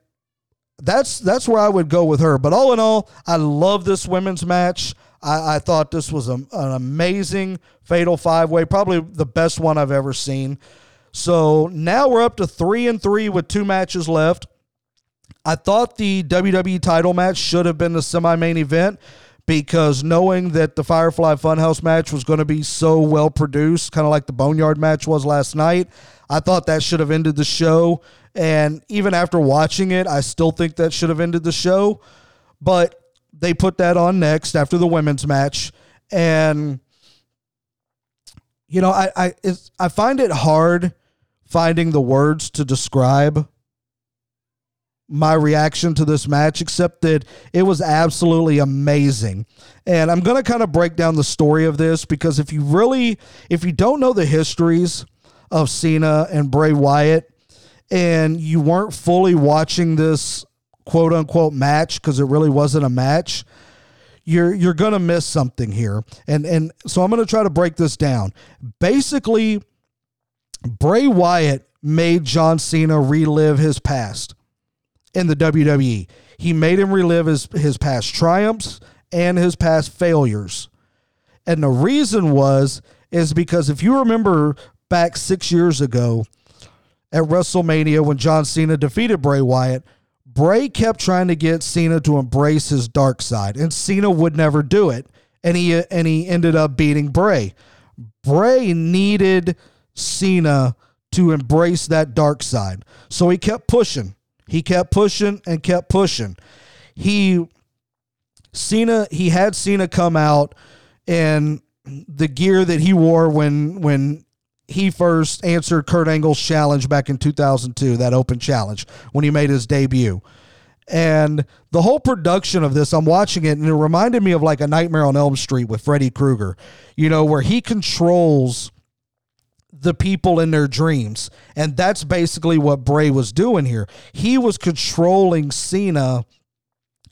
That's that's where I would go with her. But all in all, I love this women's match. I, I thought this was a, an amazing fatal five-way, probably the best one I've ever seen. So now we're up to three and three with two matches left. I thought the W W E title match should have been the semi-main event, because knowing that the Firefly Funhouse match was going to be so well-produced, kind of like the Boneyard match was last night, I thought that should have ended the show. And even after watching it, I still think that should have ended the show. But they put that on next after the women's match. And, you know, I I, it's, I find it hard finding the words to describe my reaction to this match, except that it was absolutely amazing. And I'm going to kind of break down the story of this, because if you really, if you don't know the histories of Cena and Bray Wyatt, and you weren't fully watching this quote-unquote match, because it really wasn't a match, you're you're going to miss something here. And, and so I'm going to try to break this down. Basically, Bray Wyatt made John Cena relive his past in the W W E. He made him relive his, his past triumphs and his past failures. And the reason was is because if you remember back six years ago, at WrestleMania, when John Cena defeated Bray Wyatt, Bray kept trying to get Cena to embrace his dark side, and Cena would never do it, and he and he ended up beating Bray. Bray needed Cena to embrace that dark side, so he kept pushing. He kept pushing and kept pushing. He Cena he had Cena come out in the gear that he wore when when. He first answered Kurt Angle's challenge back in two thousand two, that open challenge, when he made his debut. And the whole production of this, I'm watching it, and it reminded me of like a Nightmare on Elm Street with Freddy Krueger, you know, where he controls the people in their dreams. And that's basically what Bray was doing here. He was controlling Cena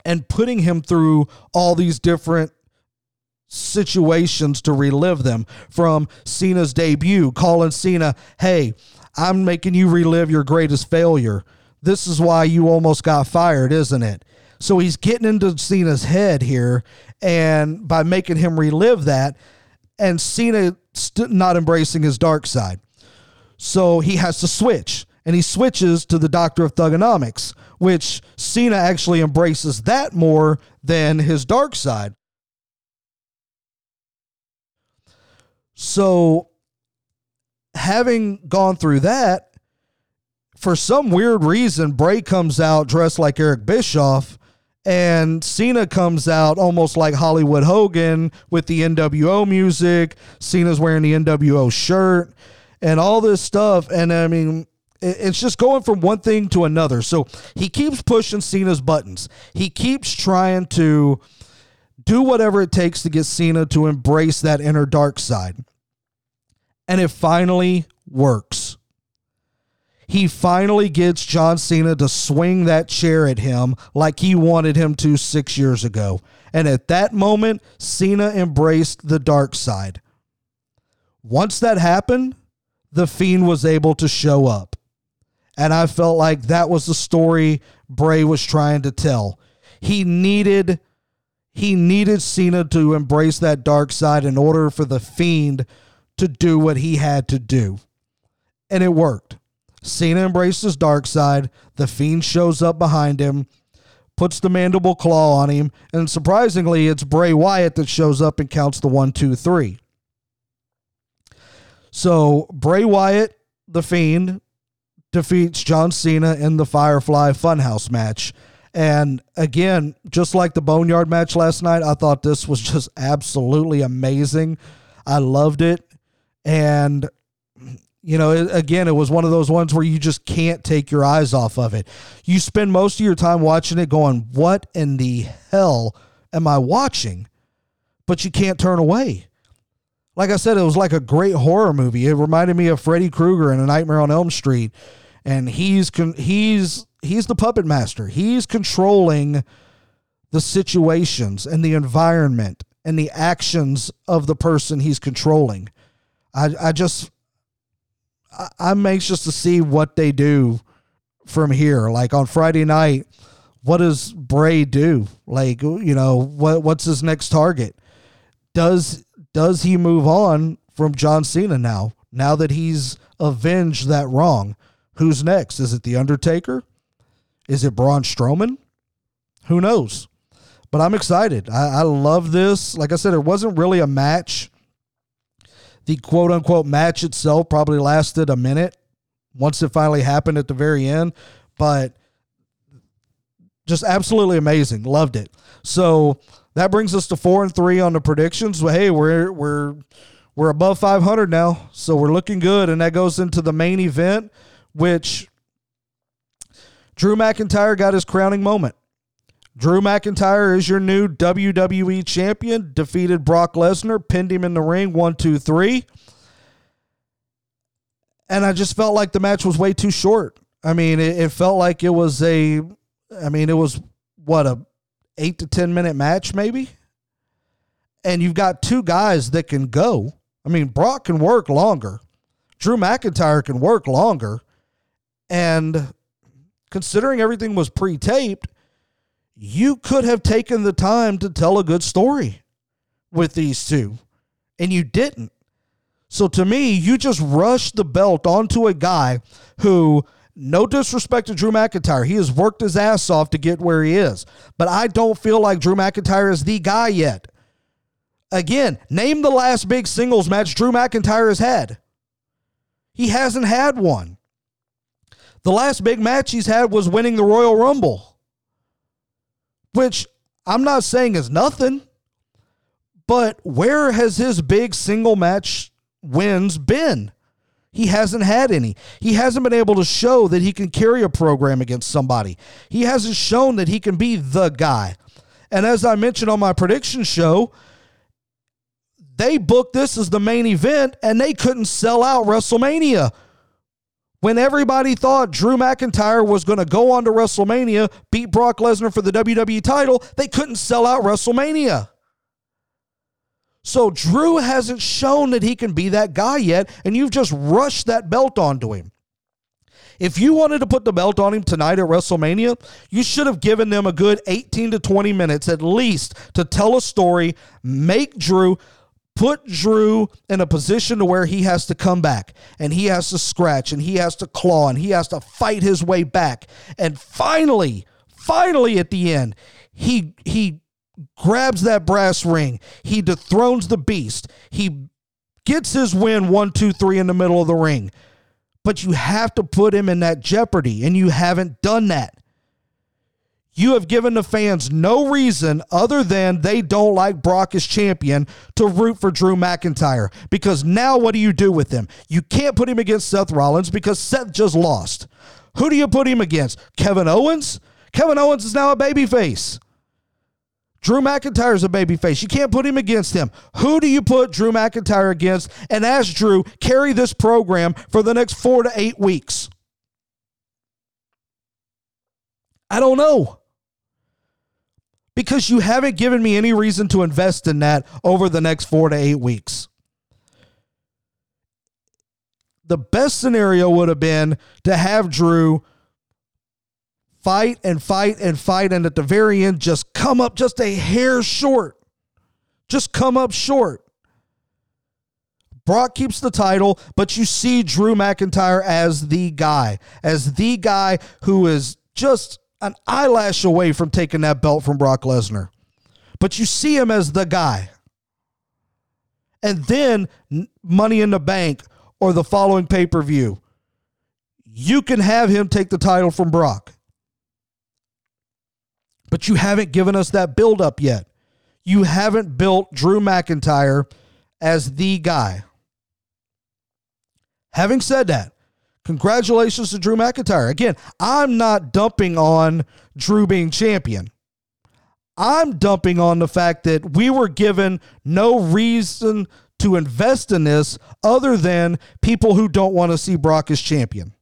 and putting him through all these different situations to relive them, from Cena's debut, calling Cena, hey, I'm making you relive your greatest failure. This is why you almost got fired, isn't it? So he's getting into Cena's head here, and by making him relive that, and Cena st- not embracing his dark side. So he has to switch, and he switches to the Doctor of Thugonomics, which Cena actually embraces that more than his dark side. So having gone through that, for some weird reason, Bray comes out dressed like Eric Bischoff And Cena comes out almost like Hollywood Hogan with the N W O music. Cena's wearing the N W O shirt and all this stuff. And I mean, it's just going from one thing to another. So he keeps pushing Cena's buttons. He keeps trying to do whatever it takes to get Cena to embrace that inner dark side. And it finally works. He finally gets John Cena to swing that chair at him like he wanted him to six years ago. And at that moment, Cena embraced the dark side. Once that happened, The Fiend was able to show up. And I felt like that was the story Bray was trying to tell. He needed, he needed Cena to embrace that dark side in order for The Fiend to do what he had to do. And it worked. Cena embraced his dark side. The Fiend shows up behind him, puts the mandible claw on him, and surprisingly, it's Bray Wyatt that shows up and counts the one, two, three. So Bray Wyatt, The Fiend, defeats John Cena in the Firefly Funhouse match. And again, just like the Boneyard match last night, I thought this was just absolutely amazing. I loved it. And you know, again, it was one of those ones where you just can't take your eyes off of it. You spend most of your time watching it going, what in the hell am I watching? But you can't turn away. Like I said, it was like a great horror movie. It reminded me of Freddy Krueger in A Nightmare on Elm Street. And he's he's he's the puppet master. He's controlling the situations and the environment and the actions of the person he's controlling. I, I just... I'm anxious to see what they do from here. Like on Friday night, what does Bray do? Like, you know, what what's his next target? Does does he move on from John Cena now? Now that he's avenged that wrong, who's next? Is it The Undertaker? Is it Braun Strowman? Who knows? But I'm excited. I, I love this. Like I said, it wasn't really a match. The quote-unquote match itself probably lasted a minute once it finally happened at the very end, but just absolutely amazing. Loved it. So that brings us to four and three on the predictions. Well, hey, we're we're we're above five hundred now, so we're looking good, and that goes into the main event, which Drew McIntyre got his crowning moment. Drew McIntyre is your new W W E champion, defeated Brock Lesnar, pinned him in the ring, one, two, three. And I just felt like the match was way too short. I mean, it, it felt like it was a, I mean, it was, what, a eight to ten minute match maybe? And you've got two guys that can go. I mean, Brock can work longer. Drew McIntyre can work longer. And considering everything was pre-taped, you could have taken the time to tell a good story with these two, and you didn't. So to me, you just rushed the belt onto a guy who, no disrespect to Drew McIntyre, he has worked his ass off to get where he is, but I don't feel like Drew McIntyre is the guy yet. Again, name the last big singles match Drew McIntyre has had. He hasn't had one. The last big match he's had was winning the Royal Rumble, which I'm not saying is nothing, but where has his big single match wins been? He hasn't had any. He hasn't been able to show that he can carry a program against somebody. He hasn't shown that he can be the guy. And as I mentioned on my prediction show, they booked this as the main event, and they couldn't sell out WrestleMania. When everybody thought Drew McIntyre was going to go on to WrestleMania, beat Brock Lesnar for the W W E title, they couldn't sell out WrestleMania. So Drew hasn't shown that he can be that guy yet, and you've just rushed that belt onto him. If you wanted to put the belt on him tonight at WrestleMania, you should have given them a good eighteen to twenty minutes at least to tell a story, make Drew... Put Drew in a position to where he has to come back, and he has to scratch, and he has to claw, and he has to fight his way back. And finally, finally at the end, he he grabs that brass ring. He dethrones the beast. He gets his win, one, two, three in the middle of the ring. But you have to put him in that jeopardy, and you haven't done that. You have given the fans no reason other than they don't like Brock as champion to root for Drew McIntyre, because now what do you do with him? You can't put him against Seth Rollins because Seth just lost. Who do you put him against? Kevin Owens? Kevin Owens is now a babyface. Drew McIntyre is a babyface. You can't put him against him. Who do you put Drew McIntyre against? And as Drew, carry this program for the next four to eight weeks. I don't know. Because you haven't given me any reason to invest in that over the next four to eight weeks. The best scenario would have been to have Drew fight and fight and fight, and at the very end just come up just a hair short. Just come up short. Brock keeps the title, but you see Drew McIntyre as the guy, as the guy who is just an eyelash away from taking that belt from Brock Lesnar. But you see him as the guy. And then Money in the Bank or the following pay-per-view, you can have him take the title from Brock. But you haven't given us that build-up yet. You haven't built Drew McIntyre as the guy. Having said that, congratulations to Drew McIntyre. Again, I'm not dumping on Drew being champion. I'm dumping on the fact that we were given no reason to invest in this other than people who don't want to see Brock as champion.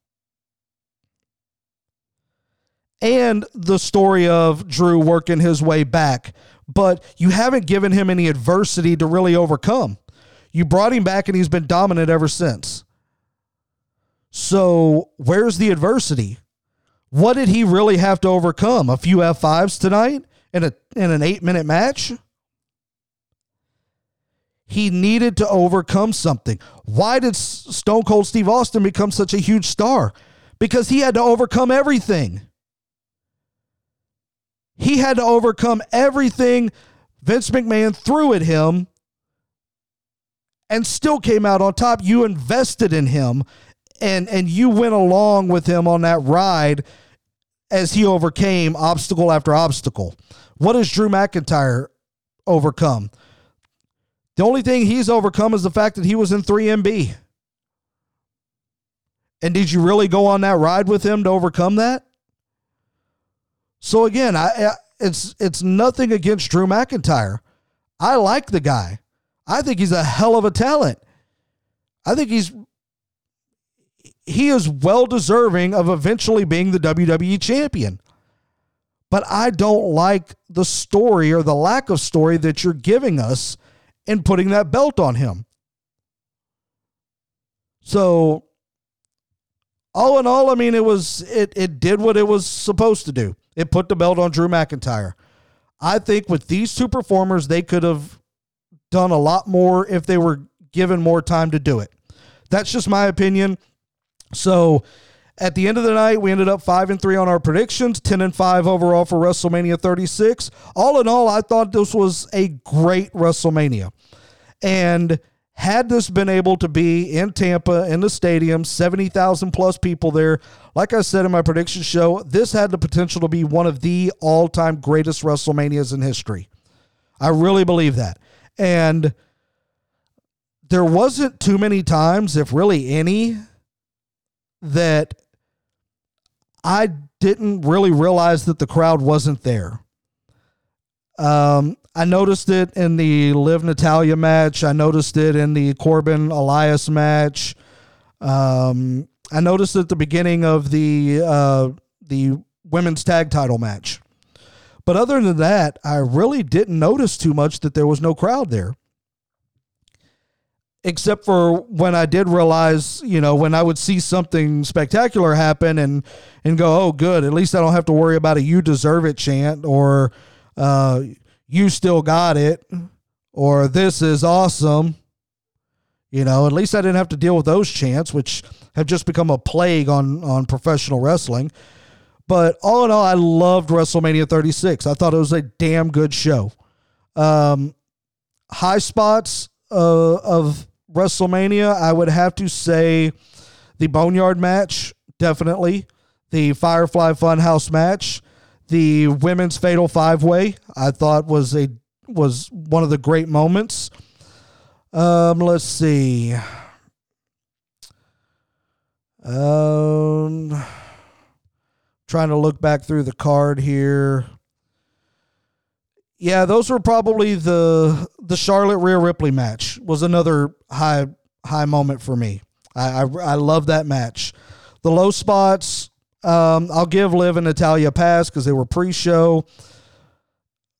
And the story of Drew working his way back. But you haven't given him any adversity to really overcome. You brought him back and he's been dominant ever since. So where's the adversity? What did he really have to overcome? A few F fives tonight in a in an eight-minute match? He needed to overcome something. Why did Stone Cold Steve Austin become such a huge star? Because he had to overcome everything. He had to overcome everything Vince McMahon threw at him and still came out on top. You invested in him. And and you went along with him on that ride as he overcame obstacle after obstacle. What does Drew McIntyre overcome? The only thing he's overcome is the fact that he was in three M B. And did you really go on that ride with him to overcome that? So again, I, I it's it's nothing against Drew McIntyre. I like the guy. I think he's a hell of a talent. I think he's... He is well deserving of eventually being the W W E champion. But I don't like the story or the lack of story that you're giving us in putting that belt on him. So all in all, I mean, it was it it did what it was supposed to do. It put the belt on Drew McIntyre. I think with these two performers, they could have done a lot more if they were given more time to do it. That's just my opinion. So at the end of the night, we ended up five and three on our predictions, ten and five overall for WrestleMania thirty-six. All in all, I thought this was a great WrestleMania. And had this been able to be in Tampa, in the stadium, seventy thousand plus people there, like I said in my prediction show, this had the potential to be one of the all-time greatest WrestleManias in history. I really believe that. And there wasn't too many times, if really any, that I didn't really realize that the crowd wasn't there. Um, I noticed it in the Liv Natalya match. I noticed it in the Corbin Elias match. Um, I noticed at the beginning of the uh, the women's tag title match. But other than that, I really didn't notice too much that there was no crowd there. Except for when I did realize, you know, when I would see something spectacular happen and and go, oh, good, at least I don't have to worry about a you deserve it chant or uh, you still got it or this is awesome. You know, at least I didn't have to deal with those chants, which have just become a plague on, on professional wrestling. But all in all, I loved WrestleMania thirty-six. I thought it was a damn good show. Um, high spots uh, of... WrestleMania, I would have to say the Boneyard match, definitely. The Firefly Funhouse match, The women's fatal five way I thought was a was one of the great moments. Um, let's see. Um, trying to look back through the card here. Yeah, those were probably the the Charlotte Rhea Ripley match was another high high moment for me. I I, I love that match. The low spots, um, I'll give Liv and Natalya a pass because they were pre-show.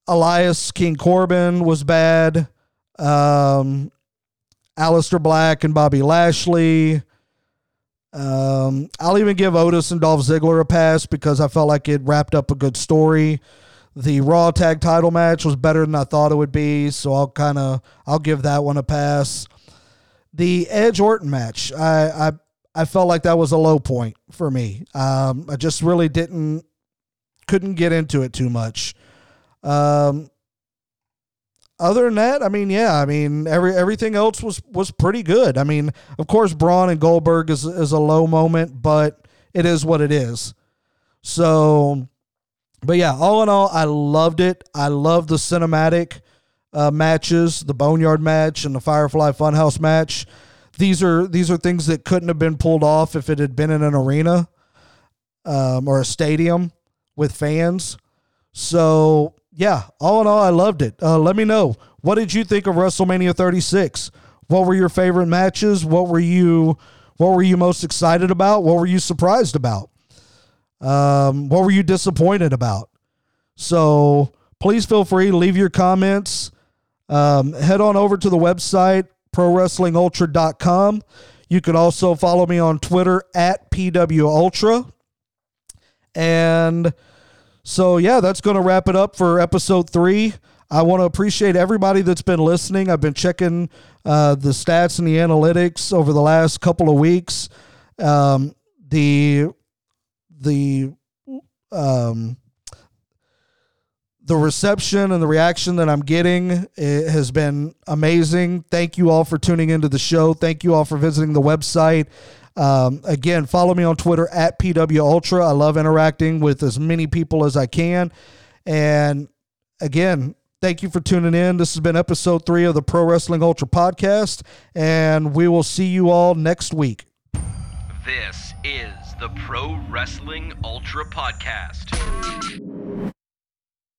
Elias King Corbin was bad. Um, Aleister Black and Bobby Lashley. Um, I'll even give Otis and Dolph Ziggler a pass because I felt like it wrapped up a good story. The Raw Tag Title match was better than I thought it would be, so I'll kind of I'll give that one a pass. The Edge Orton match, I, I I felt like that was a low point for me. Um, I just really didn't couldn't get into it too much. Um, other than that, I mean, yeah, I mean every everything else was was pretty good. I mean, of course, Braun and Goldberg is is a low moment, but it is what it is. So. But yeah, all in all, I loved it. I loved the cinematic uh, matches, the Boneyard match and the Firefly Funhouse match. These are these are things that couldn't have been pulled off if it had been in an arena um, or a stadium with fans. So yeah, all in all, I loved it. Uh, let me know, what did you think of WrestleMania thirty-six? What were your favorite matches? What were you what were you most excited about? What were you surprised about? Um, what were you disappointed about? So please feel free to leave your comments. Um, head on over to the website, pro wrestling ultra dot com. You can also follow me on Twitter at P W Ultra. And so, yeah, that's going to wrap it up for episode three. I want to appreciate everybody that's been listening. I've been checking, uh, the stats and the analytics over the last couple of weeks. Um, the, the um the reception and the reaction that I'm getting, it has been amazing. Thank you all for tuning into the show. Thank you all for visiting the website. Um, again, follow me on Twitter at P W Ultra. I love interacting with as many people as I can. And again, thank you for tuning in. This has been episode three of the Pro Wrestling Ultra podcast, and we will see you all next week. This is the Pro Wrestling Ultra Podcast.